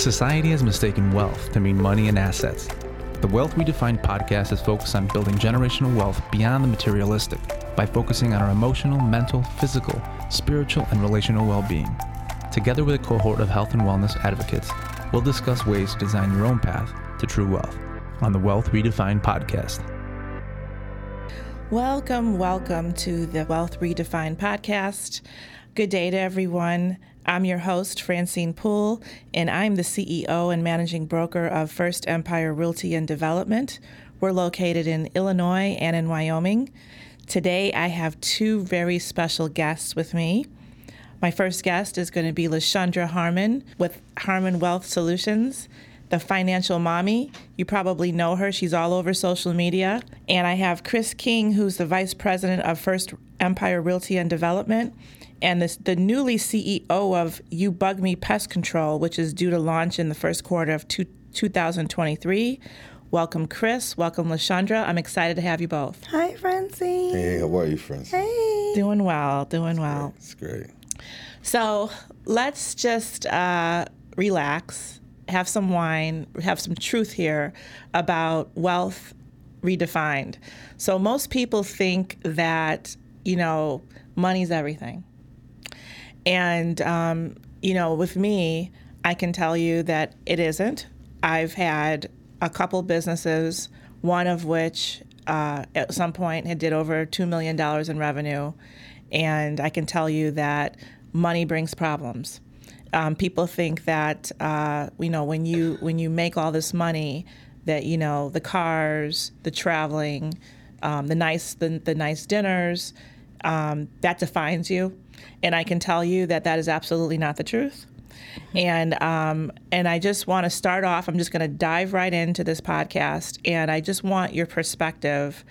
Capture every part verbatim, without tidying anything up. Society has mistaken wealth to mean money and assets. The Wealth Redefined podcast is focused on building generational wealth beyond the materialistic by focusing on our emotional, mental, physical, spiritual, and relational well-being. Together with a cohort of health and wellness advocates, we'll discuss ways to design your own path to true wealth on the Wealth Redefined podcast. Welcome, welcome to the Wealth Redefined podcast. Good day to everyone. I'm your host, Francine Poole, and I'm the C E O and managing broker of First Empire Realty and Development. We're located in Illinois and in Wyoming. Today, I have two very special guests with me. My first guest is going to be LaShundra Harmon with Harmon Wealth Solutions, the financial mommy. You probably know her. She's all over social media. And I have Chris King, who's the vice president of First Empire Realty and Development, and this, the newly C E O of You Bug Me Pest Control, which is due to launch in the first quarter of two, two thousand twenty-three. Welcome, Chris. Welcome, LaShundra. I'm excited to have you both. Hi, Francine. Hey, how are you, Francine? Hey. Doing well, doing well. It's great. So let's just uh, relax, have some wine, have some truth here about wealth redefined. So most people think that, you know, money's everything. And, um, you know, with me, I can tell you that it isn't. I've had a couple businesses, one of which uh, at some point had did over two million dollars in revenue. And I can tell you that money brings problems. Um, people think that, uh, you know, when you when you make all this money, that, you know, the cars, the traveling, um, the nice the, the nice dinners, um, that defines you. And I can tell you that that is absolutely not the truth. And um, and I just want to start off. I'm just going to dive right into this podcast, and I just want your perspective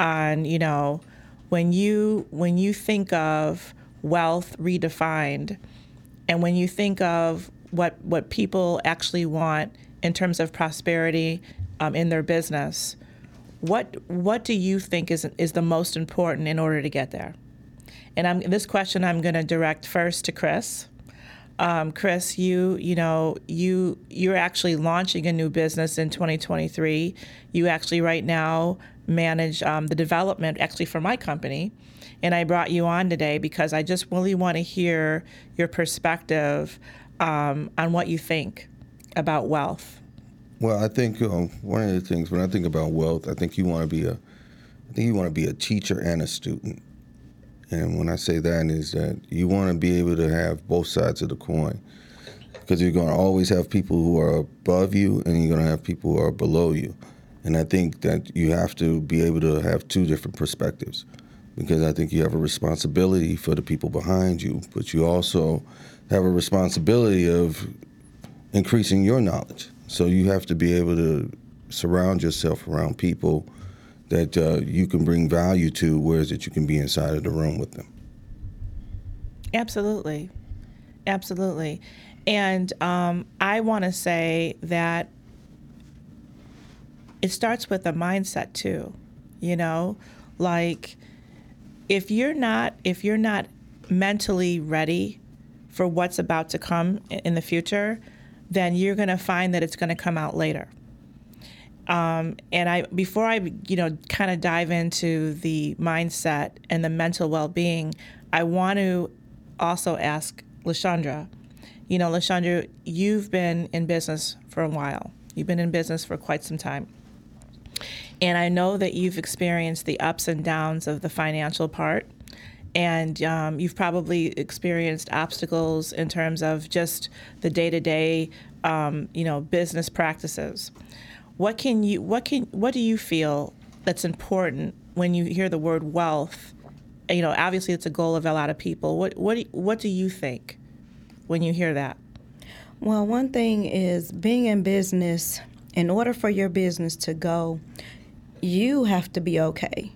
on, you know, when you when you think of wealth redefined, and when you think of what what people actually want in terms of prosperity um, in their business, what what do you think is is the most important in order to get there? And I'm, this question I'm going to direct first to Chris. Um, Chris, you you know you you're actually launching a new business in twenty twenty-three. You actually right now manage um, the development actually for my company. And I brought you on today because I just really want to hear your perspective um, on what you think about wealth. Well, I think um, one of the things when I think about wealth, I think you want to be a, I think you want to be a teacher and a student. And when I say that is that you want to be able to have both sides of the coin, because you're going to always have people who are above you and you're going to have people who are below you. And I think that you have to be able to have two different perspectives, because I think you have a responsibility for the people behind you, but you also have a responsibility of increasing your knowledge. So you have to be able to surround yourself around people that uh, you can bring value to, whereas that you can be inside of the room with them. Absolutely. Absolutely. And um, I want to say that it starts with a mindset too, you know, like, If you're not if you're not mentally ready for what's about to come in the future, then you're going to find that it's going to come out later. Um, and I before I you know kind of dive into the mindset and the mental well-being, I want to also ask LaShundra. You know, LaShundra, you've been in business for a while. You've been in business for quite some time. And I know that you've experienced the ups and downs of the financial part, and um, you've probably experienced obstacles in terms of just the day-to-day, um, you know, business practices. What can you, what can, what do you feel that's important when you hear the word wealth? You know, obviously it's a goal of a lot of people. What, what, do, what do you think when you hear that? Well, one thing is being in business. In order for your business to go, you have to be okay.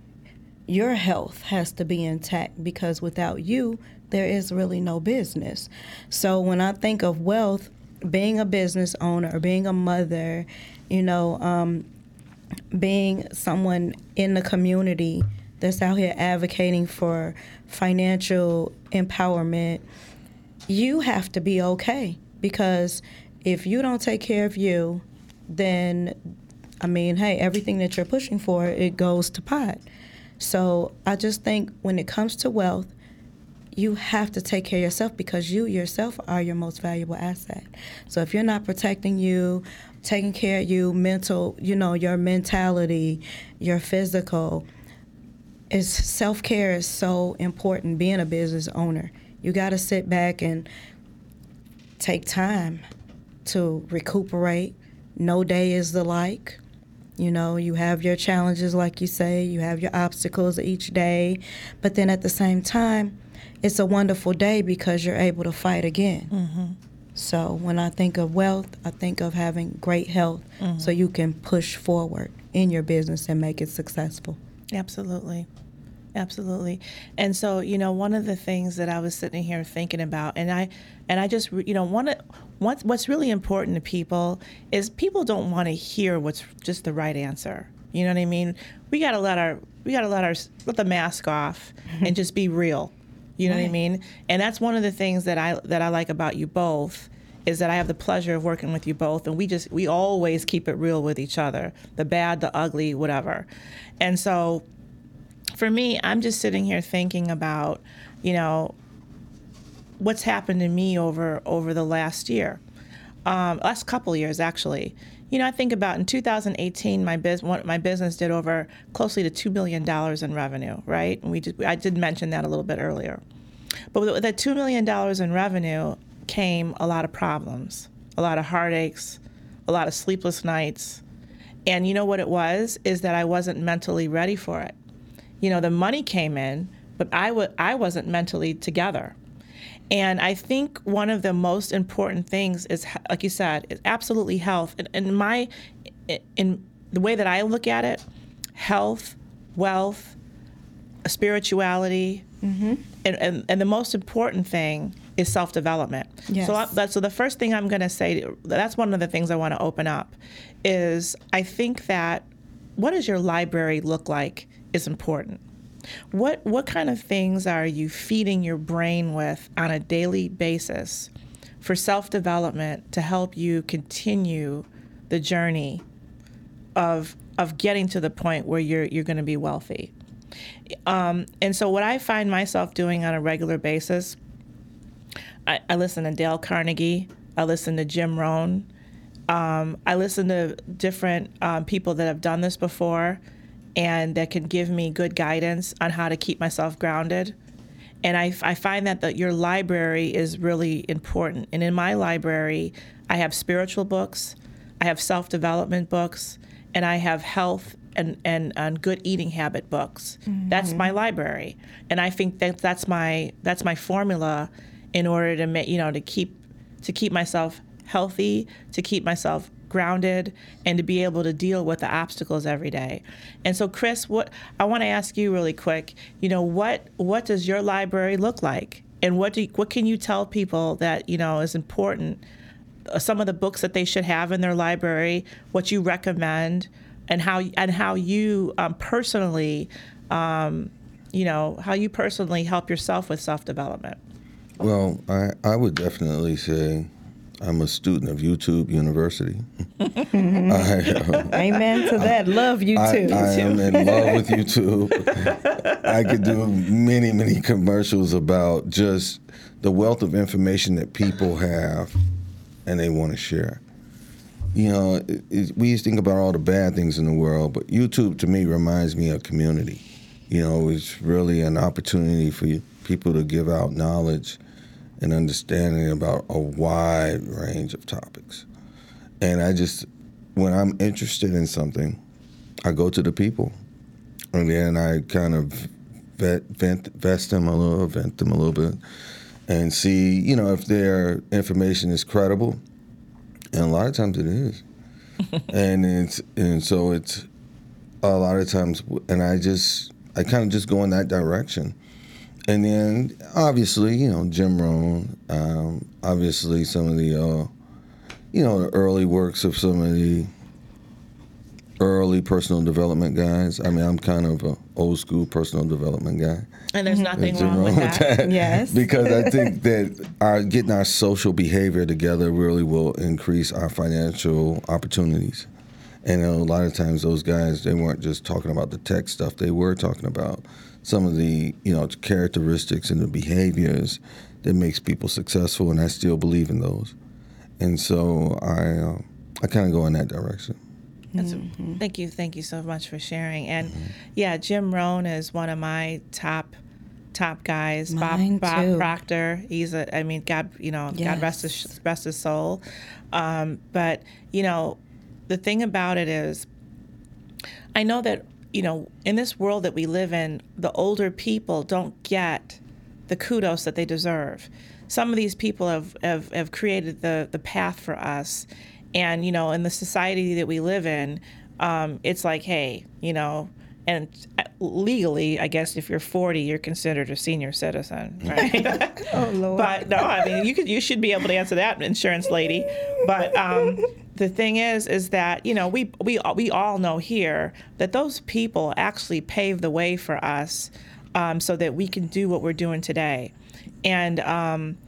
Your health has to be intact, because without you, there is really no business. So when I think of wealth, being a business owner, or being a mother, you know, um, being someone in the community that's out here advocating for financial empowerment, you have to be okay, because if you don't take care of you, then, I mean, hey, everything that you're pushing for, it goes to pot. So I just think when it comes to wealth, you have to take care of yourself, because you yourself are your most valuable asset. So if you're not protecting you, taking care of you, mental, you know, your mentality, your physical, is self-care is so important being a business owner. You got to sit back and take time to recuperate. No day is the like. You know, you have your challenges, like you say, you have your obstacles each day, but then at the same time, it's a wonderful day because you're able to fight again. Mm-hmm. So when I think of wealth, I think of having great health, mm-hmm. so you can push forward in your business and make it successful. Absolutely. Absolutely. And so, you know, one of the things that I was sitting here thinking about, and I and I just, you know, want to, what's, what's really important to people is people don't want to hear what's just the right answer. You know what I mean? We got to let our, we got to let our, let the mask off and just be real. You know right. what I mean? And that's one of the things that I that I like about you both, is that I have the pleasure of working with you both, and we just we always keep it real with each other, the bad, the ugly, whatever. And so for me, I'm just sitting here thinking about, you know, what's happened to me over over the last year, um, last couple of years, actually. You know, I think about in two thousand eighteen, my business my business did over closely to two billion dollars in revenue, right? And we did, I did mention that a little bit earlier. But with that two million dollars in revenue came a lot of problems, a lot of heartaches, a lot of sleepless nights, and you know what it was is that I wasn't mentally ready for it. You know, the money came in, but I w- I wasn't mentally together. And I think one of the most important things is, like you said, is absolutely health. And in my, in the way that I look at it, health, wealth, spirituality, mm-hmm. and, and and the most important thing is self-development. Yes. So, I, that, so the first thing I'm going to say, that's one of the things I want to open up, is I think that what does your library look like is important. What what kind of things are you feeding your brain with on a daily basis for self-development to help you continue the journey of of getting to the point where you're you're going to be wealthy? Um, and so what I find myself doing on a regular basis, I, I listen to Dale Carnegie, I listen to Jim Rohn, um, I listen to different um, people that have done this before, and that can give me good guidance on how to keep myself grounded. And I, I find that the, your library is really important. And in my library, I have spiritual books, I have self-development books, and I have health and, and, and good eating habit books. Mm-hmm. That's my library. And I think that that's my that's my formula in order to make, you know, to keep to keep myself healthy, to keep myself grounded, and to be able to deal with the obstacles every day. And so, Chris, what I want to ask you really quick, you know, what what does your library look like, and what do you, what can you tell people that you know is important? Some of the books that they should have in their library, what you recommend, and how and how you um, personally, um, you know, how you personally help yourself with self-development. Well, I, I would definitely say, I'm a student of YouTube University. Mm-hmm. I, um, Amen to that. I, love YouTube. I, I am in love with YouTube. I could do many, many commercials about just the wealth of information that people have and they want to share. You know, it, it, we used to think about all the bad things in the world, but YouTube to me reminds me of community. You know, it's really an opportunity for you, people to give out knowledge and understanding about a wide range of topics. And I just, when I'm interested in something, I go to the people. And then I kind of vet, vent, vest them a little, vent them a little bit, and see, you know, if their information is credible. And a lot of times it is. and it's and so it's a lot of times, and I just, I kind of just go in that direction. And then, obviously, you know, Jim Rohn, um, obviously some of the, uh, you know, the early works of some of the early personal development guys. I mean, I'm kind of an old school personal development guy. And there's nothing there's wrong, wrong with that. that. Yes. Because I think that our, getting our social behavior together really will increase our financial opportunities. And a lot of times those guys, they weren't just talking about the tech stuff. They were talking about some of the, you know, characteristics and the behaviors that makes people successful, and I still believe in those. And so I uh, I kind of go in that direction. That's, mm-hmm. Thank you. Thank you so much for sharing. And, mm-hmm. yeah, Jim Rohn is one of my top, top guys. Mine Bob, Bob Proctor. He's a, I mean, God, you know, yes. God rest his, rest his soul. Um, but, you know, the thing about it is, I know that, you know, in this world that we live in, the older people don't get the kudos that they deserve. Some of these people have, have, have created the, the path for us. And, you know, in the society that we live in, um, it's like, hey, you know, and legally, I guess if you're forty, you're considered a senior citizen, right? Oh, Lord. But, no, I mean, you could, you should be able to answer that, insurance lady. But um, the thing is, is that, you know, we, we, we all know here that those people actually paved the way for us um, so that we can do what we're doing today. And, um,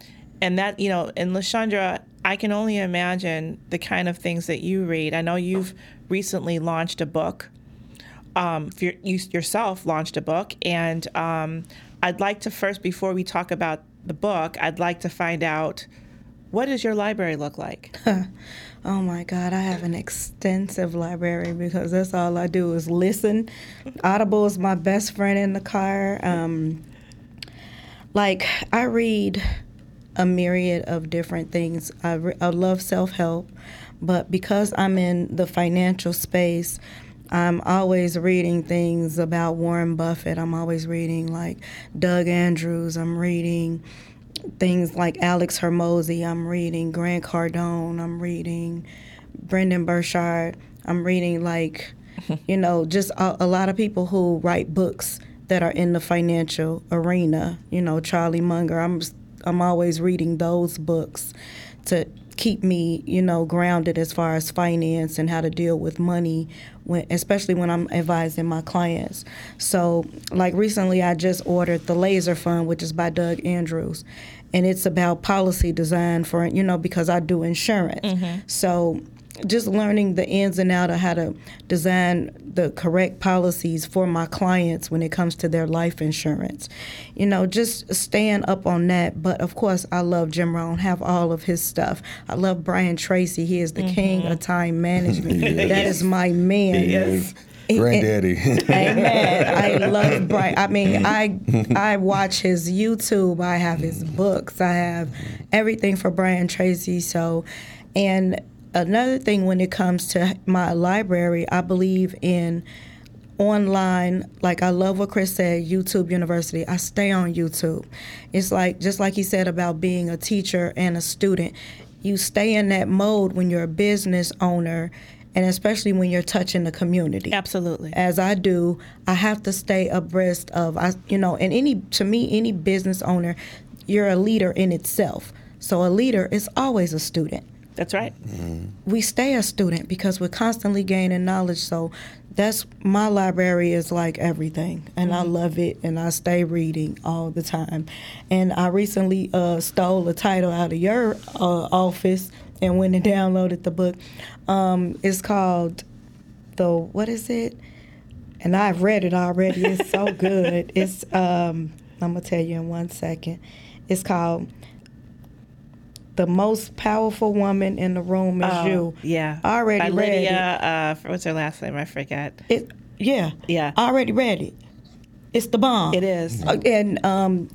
and that, you know, and LaShundra, I can only imagine the kind of things that you read. I know you've recently launched a book. Um, you yourself launched a book. And um, I'd like to first, before we talk about the book, I'd like to find out, what does your library look like? Oh, my God. I have an extensive library because that's all I do is listen. Audible is my best friend in the car. Um, like, I read a myriad of different things. I, re- I love self-help, but because I'm in the financial space, I'm always reading things about Warren Buffett. I'm always reading like Doug Andrews. I'm reading things like Alex Hormozi. I'm reading Grant Cardone. I'm reading Brendan Burchard. I'm reading like, you know, just a, a lot of people who write books that are in the financial arena. You know, Charlie Munger. I'm just, I'm always reading those books to keep me, you know, grounded as far as finance and how to deal with money, when, especially when I'm advising my clients. So, like recently, I just ordered the Laser Fund, which is by Doug Andrews, and it's about policy design for, you know, because I do insurance. Mm-hmm. So, just learning the ins and outs of how to design the correct policies for my clients when it comes to their life insurance. You know, just staying up on that. But, of course, I love Jim Rohn, have all of his stuff. I love Brian Tracy. He is the mm-hmm. king of time management. Yes. That is my man. Yes. Granddaddy. Amen. I love Brian. I mean, I I watch his YouTube. I have his books. I have everything for Brian Tracy. So, and another thing when it comes to my library, I believe in online. Like, I love what Chris said, YouTube University. I stay on YouTube. It's like, just like he said about being a teacher and a student, you stay in that mode when you're a business owner, and especially when you're touching the community. Absolutely. As I do, I have to stay abreast of, I, you know, and any to me, any business owner, you're a leader in itself. So a leader is always a student. That's right. Mm-hmm. We stay a student because we're constantly gaining knowledge. So that's, my library is like everything. And mm-hmm. I love it. And I stay reading all the time. And I recently uh, stole a title out of your uh, office and went and downloaded the book. Um, it's called the, what is it? And I've read it already. It's so good. It's, um, I'm going to tell you in one second. It's called The Most Powerful Woman in the Room Is oh, You. Yeah. Already By read Lydia, it. Uh, what's her last name? I forgot. It, yeah. Yeah. Already read it. It's the bomb. It is. Uh, and um,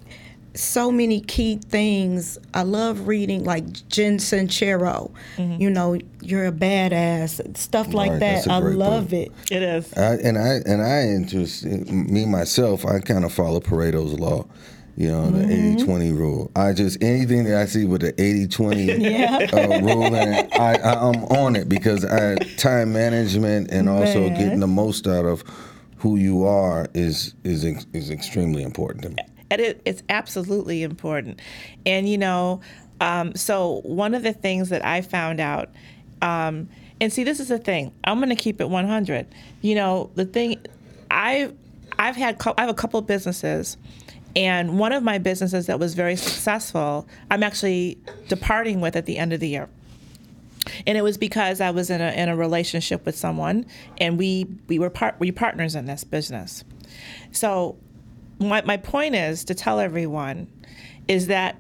so many key things. I love reading, like Jen Sincero. Mm-hmm. You know, you're a badass. Stuff like right, that. I love book. it. It is. I, and I, and I interest, me, myself, I kind of follow Pareto's law. You know, the mm-hmm. eighty-twenty rule. I just, anything that I see with the eighty-twenty yeah. uh, rule, and I, I, I'm on it because I, time management and also Man. getting the most out of who you are is is is extremely important to me. And it, it's absolutely important. And, you know, um, so one of the things that I found out Um, and see, this is the thing. I'm going to keep it one hundred. You know, the thing, I've, I've had, I have a couple of businesses, and one of my businesses that was very successful, I'm actually departing with at the end of the year. And it was because I was in a in a relationship with someone, and we we were part we were partners in this business. So my my point is to tell everyone is that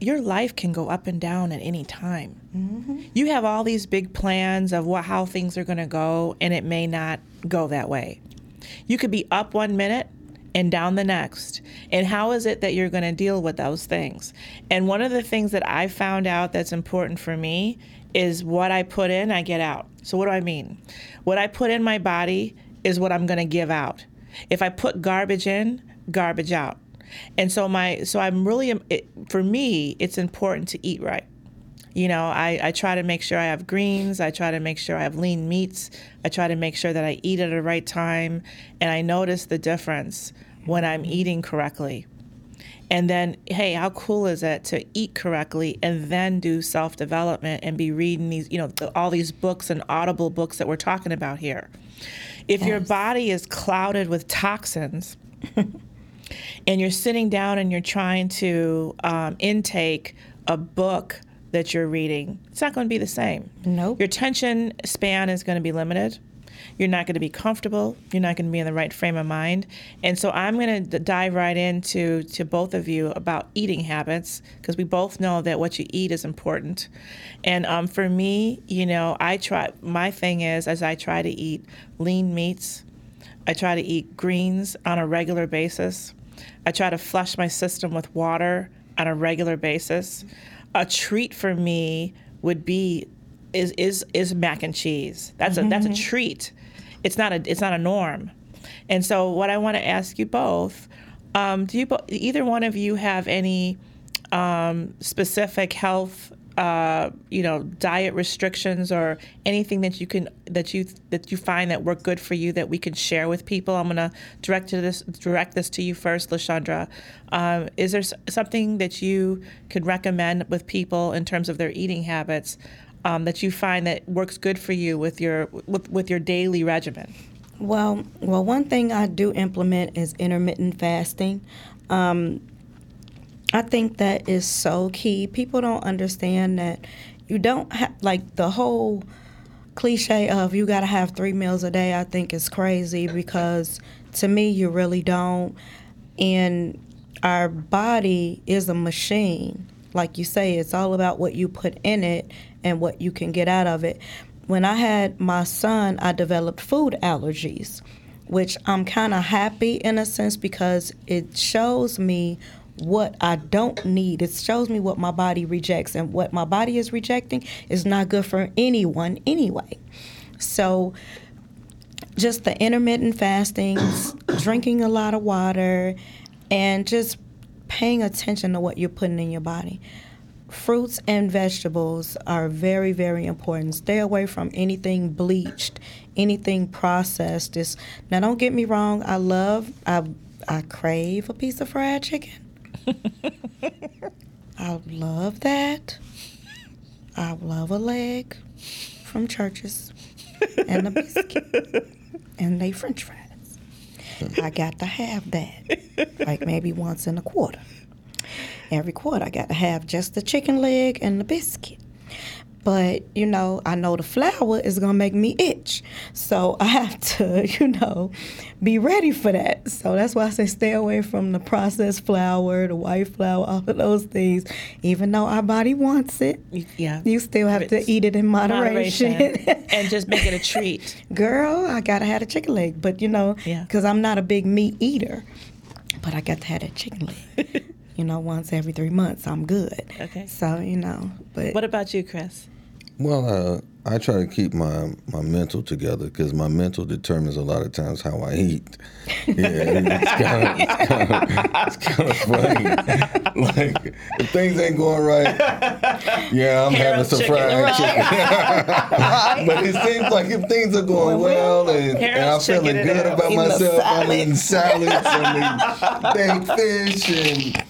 your life can go up and down at any time. Mm-hmm. You have all these big plans of what how things are going to go, and it may not go that way. You could be up one minute and down the next. And how is it that you're going to deal with those things? And one of the things that I found out that's important for me is what I put in, I get out. So what do I mean? What I put in my body is what I'm going to give out. If I put garbage in, garbage out. And so my, so I'm really, it, for me, it's important to eat right. You know, I, I try to make sure I have greens. I try to make sure I have lean meats. I try to make sure that I eat at the right time. And I notice the difference when I'm eating correctly. And then, hey, how cool is it to eat correctly and then do self-development and be reading these, you know, the, all these books and audible books that we're talking about here. If yes. your body is clouded with toxins and you're sitting down and you're trying to um, intake a book that you're reading, it's not going to be the same. Nope. Your attention span is going to be limited. You're not going to be comfortable. You're not going to be in the right frame of mind. And so I'm going to dive right into to both of you about eating habits, because we both know that what you eat is important. And um, for me, you know, I try. My thing is, as I try to eat lean meats, I try to eat greens on a regular basis. I try to flush my system with water on a regular basis. A treat for me would be Is, is is mac and cheese. That's a mm-hmm. that's a treat. It's not a it's not a norm. And so what I want to ask you both, um, do you bo- either one of you have any um, specific health, uh, you know, diet restrictions or anything that you can that you that you find that work good for you that we can share with people? I'm gonna direct to this direct this to you first, LaShundra. Um, is there s- something that you could recommend with people in terms of their eating habits? Um, that you find that works good for you with your with, with your daily regimen? Well, well, one thing I do implement is intermittent fasting. Um, I think that is so key. People don't understand that you don't have, like, the whole cliche of you got to have three meals a day, I think is crazy, because to me you really don't. And our body is a machine. Like you say, it's all about what you put in it and what you can get out of it. When I had my son, I developed food allergies, which I'm kind of happy in a sense because it shows me what I don't need. It shows me what my body rejects, and what my body is rejecting is not good for anyone anyway. So just the intermittent fasting, drinking a lot of water, and just paying attention to what you're putting in your body. Fruits and vegetables are very, very important. Stay away from anything bleached, anything processed. Just, now, don't get me wrong. I love, I I crave a piece of fried chicken. I love that. I love a leg from Church's and a biscuit and they French fries. I got to have that, like maybe once in a quarter. Every quarter, I got to have just the chicken leg and the biscuit. But, you know, I know the flour is going to make me itch. So I have to, you know, be ready for that. So that's why I say stay away from the processed flour, the white flour, all of those things. Even though our body wants it, yeah, you still have to eat it in moderation. moderation. And just make it a treat. Girl, I got to have a chicken leg. But, you know, because yeah. I'm not a big meat eater. But I got to have that chicken leg. You know, once every three months, I'm good. Okay. So, you know, but. What about you, Chris? Well, uh, I try to keep my, my mental together, because my mental determines a lot of times how I eat. Yeah, it's kind of it's kind of, it's kind of funny. Like, if things ain't going right, yeah, I'm Harold having some chicken fried chicken. But it seems like if things are going well and, and I'm feeling good about myself, I'm eating salads, I'm eating baked fish and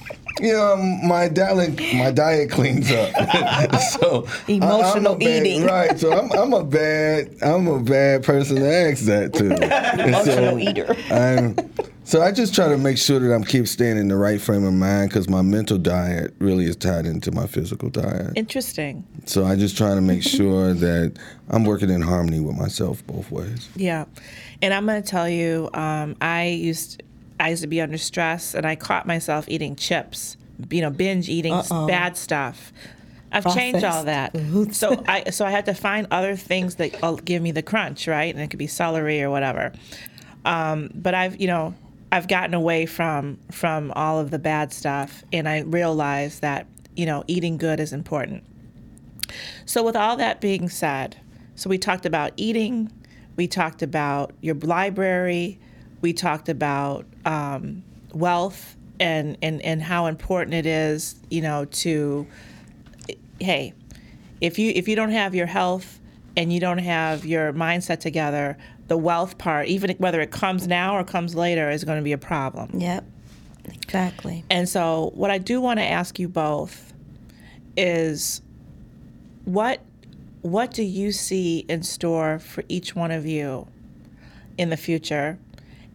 you know, my diet, my diet cleans up. So emotional I, bad, eating, right? So I'm, I'm a bad, I'm a bad person to ask that to. Emotional so eater. I'm, so I just try to make sure that I'm keep staying in the right frame of mind because my mental diet really is tied into my physical diet. Interesting. So I just try to make sure that I'm working in harmony with myself both ways. Yeah, and I'm gonna tell you, um, I used. I used to be under stress, and I caught myself eating chips, you know, binge eating Uh-oh. bad stuff. I've Processed changed all that. Foods. So I so I had to find other things that give me the crunch, right? And it could be celery or whatever. Um, but I've, you know, I've gotten away from from all of the bad stuff, and I realized that, you know, eating good is important. So with all that being said, so we talked about eating, we talked about your library, we talked about um, wealth and, and, and how important it is, you know, to, hey, if you if you don't have your health and you don't have your mindset together, the wealth part, even whether it comes now or comes later, is going to be a problem. Yep, exactly. And so what I do want to ask you both is what what do you see in store for each one of you in the future?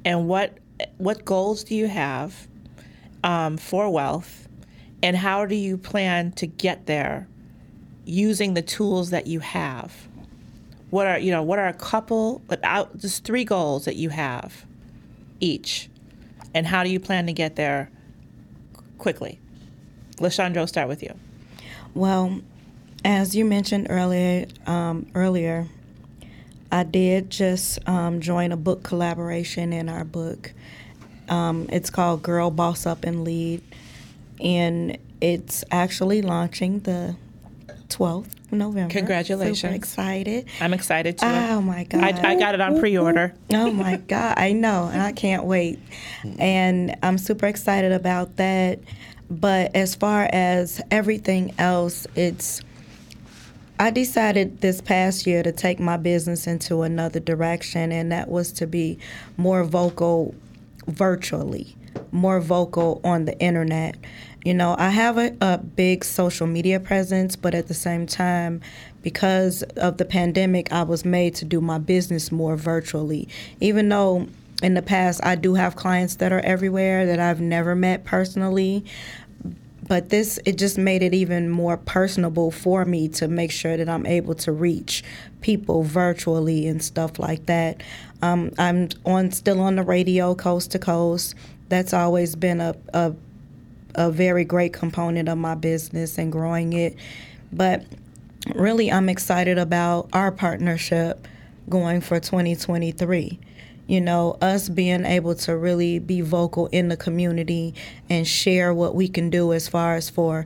And what what goals do you have um, for wealth, and how do you plan to get there using the tools that you have? What are you know what are a couple out just three goals that you have each, and how do you plan to get there quickly? LaShundra, I'll start with you. Well, as you mentioned earlier, um, earlier. I did just um, join a book collaboration in our book. Um, it's called Girl, Boss Up and Lead. And it's actually launching the twelfth of November. Congratulations. Super excited. I'm excited too. Oh my God. I, I got it on pre-order. Oh my God. I know. And I can't wait. And I'm super excited about that. But as far as everything else, it's I decided this past year to take my business into another direction, and that was to be more vocal virtually, more vocal on the internet. You know, I have a, a big social media presence, but at the same time, because of the pandemic, I was made to do my business more virtually, even though in the past I do have clients that are everywhere that I've never met personally. But this, it just made it even more personable for me to make sure that I'm able to reach people virtually and stuff like that. Um, I'm on still on the radio, coast to coast. That's always been a, a a very great component of my business and growing it. But really, I'm excited about our partnership going for twenty twenty-three. You know, us being able to really be vocal in the community and share what we can do as far as for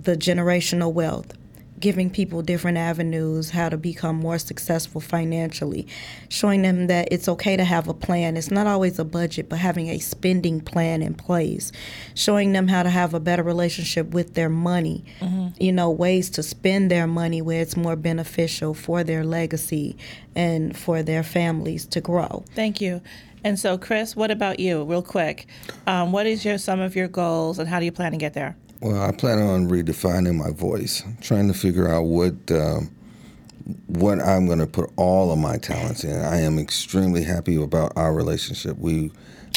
the generational wealth, giving people different avenues, how to become more successful financially, showing them that it's okay to have a plan. It's not always a budget, but having a spending plan in place, showing them how to have a better relationship with their money, mm-hmm. you know, ways to spend their money where it's more beneficial for their legacy and for their families to grow. Thank you. And so, Chris, what about you, real quick? Um, what is your some of your goals, and how do you plan to get there? Well, I plan on redefining my voice, trying to figure out what uh, what I'm going to put all of my talents in. I am extremely happy about our relationship. We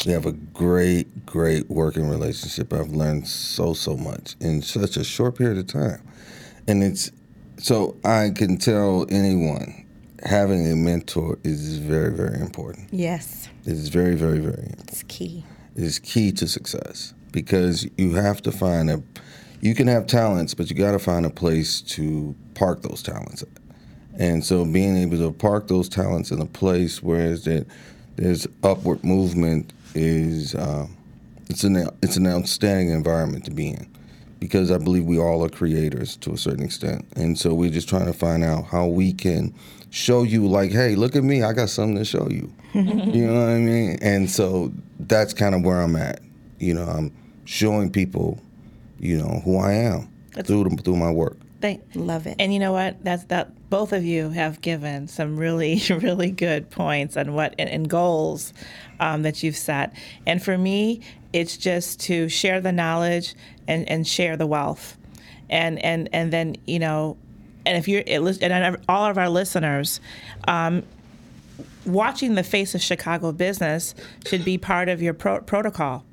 we have a great, great working relationship. I've learned so, so much in such a short period of time. And it's so I can tell anyone having a mentor is very, very important. Yes. It's very, very, very important. It's key. It's key to success. Because you have to find a, you can have talents, but you got to find a place to park those talents. And so being able to park those talents in a place where that there's upward movement is, uh, it's an it's an outstanding environment to be in. Because I believe we all are creators to a certain extent. And so we're just trying to find out how we can show you like, hey, look at me, I got something to show you. You know what I mean? And so that's kind of where I'm at. You know, I'm showing people, you know, who I am that's, through the, through my work. Thank, Love it. And you know what? That's that. Both of you have given some really, really good points on what and, and goals um, that you've set. And for me, it's just to share the knowledge and, and share the wealth, and and and then you know, and if you're and all of our listeners. Um, Watching the Face of Chicago Business should be part of your pro- protocol.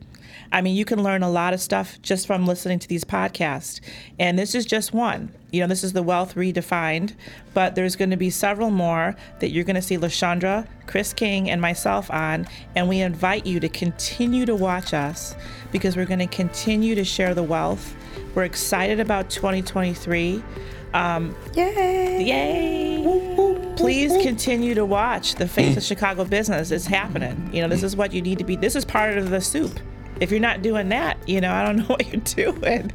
I mean, you can learn a lot of stuff just from listening to these podcasts. And this is just one. You know, this is the Wealth Redefined, but there's going to be several more that you're going to see LaShundra, Chris King, and myself on. And we invite you to continue to watch us because we're going to continue to share the wealth. We're excited about twenty twenty-three. Um, yay! Yay! Woo, woo. Please continue to watch The Face of Chicago Business. It's happening. You know, this is what you need to be. This is part of the soup. If you're not doing that, you know, I don't know what you're doing.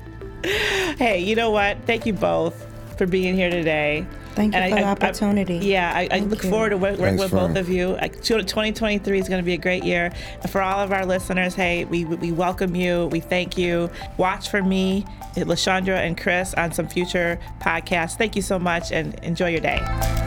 Hey, you know what? Thank you both for being here today. Thank you and for I, the I, opportunity. I, yeah, I, I look you. forward to working with, with both of you. I, twenty twenty-three is going to be a great year. For all of our listeners, hey, we we welcome you. We thank you. Watch for me, LaShundra and Chris on some future podcasts. Thank you so much and enjoy your day.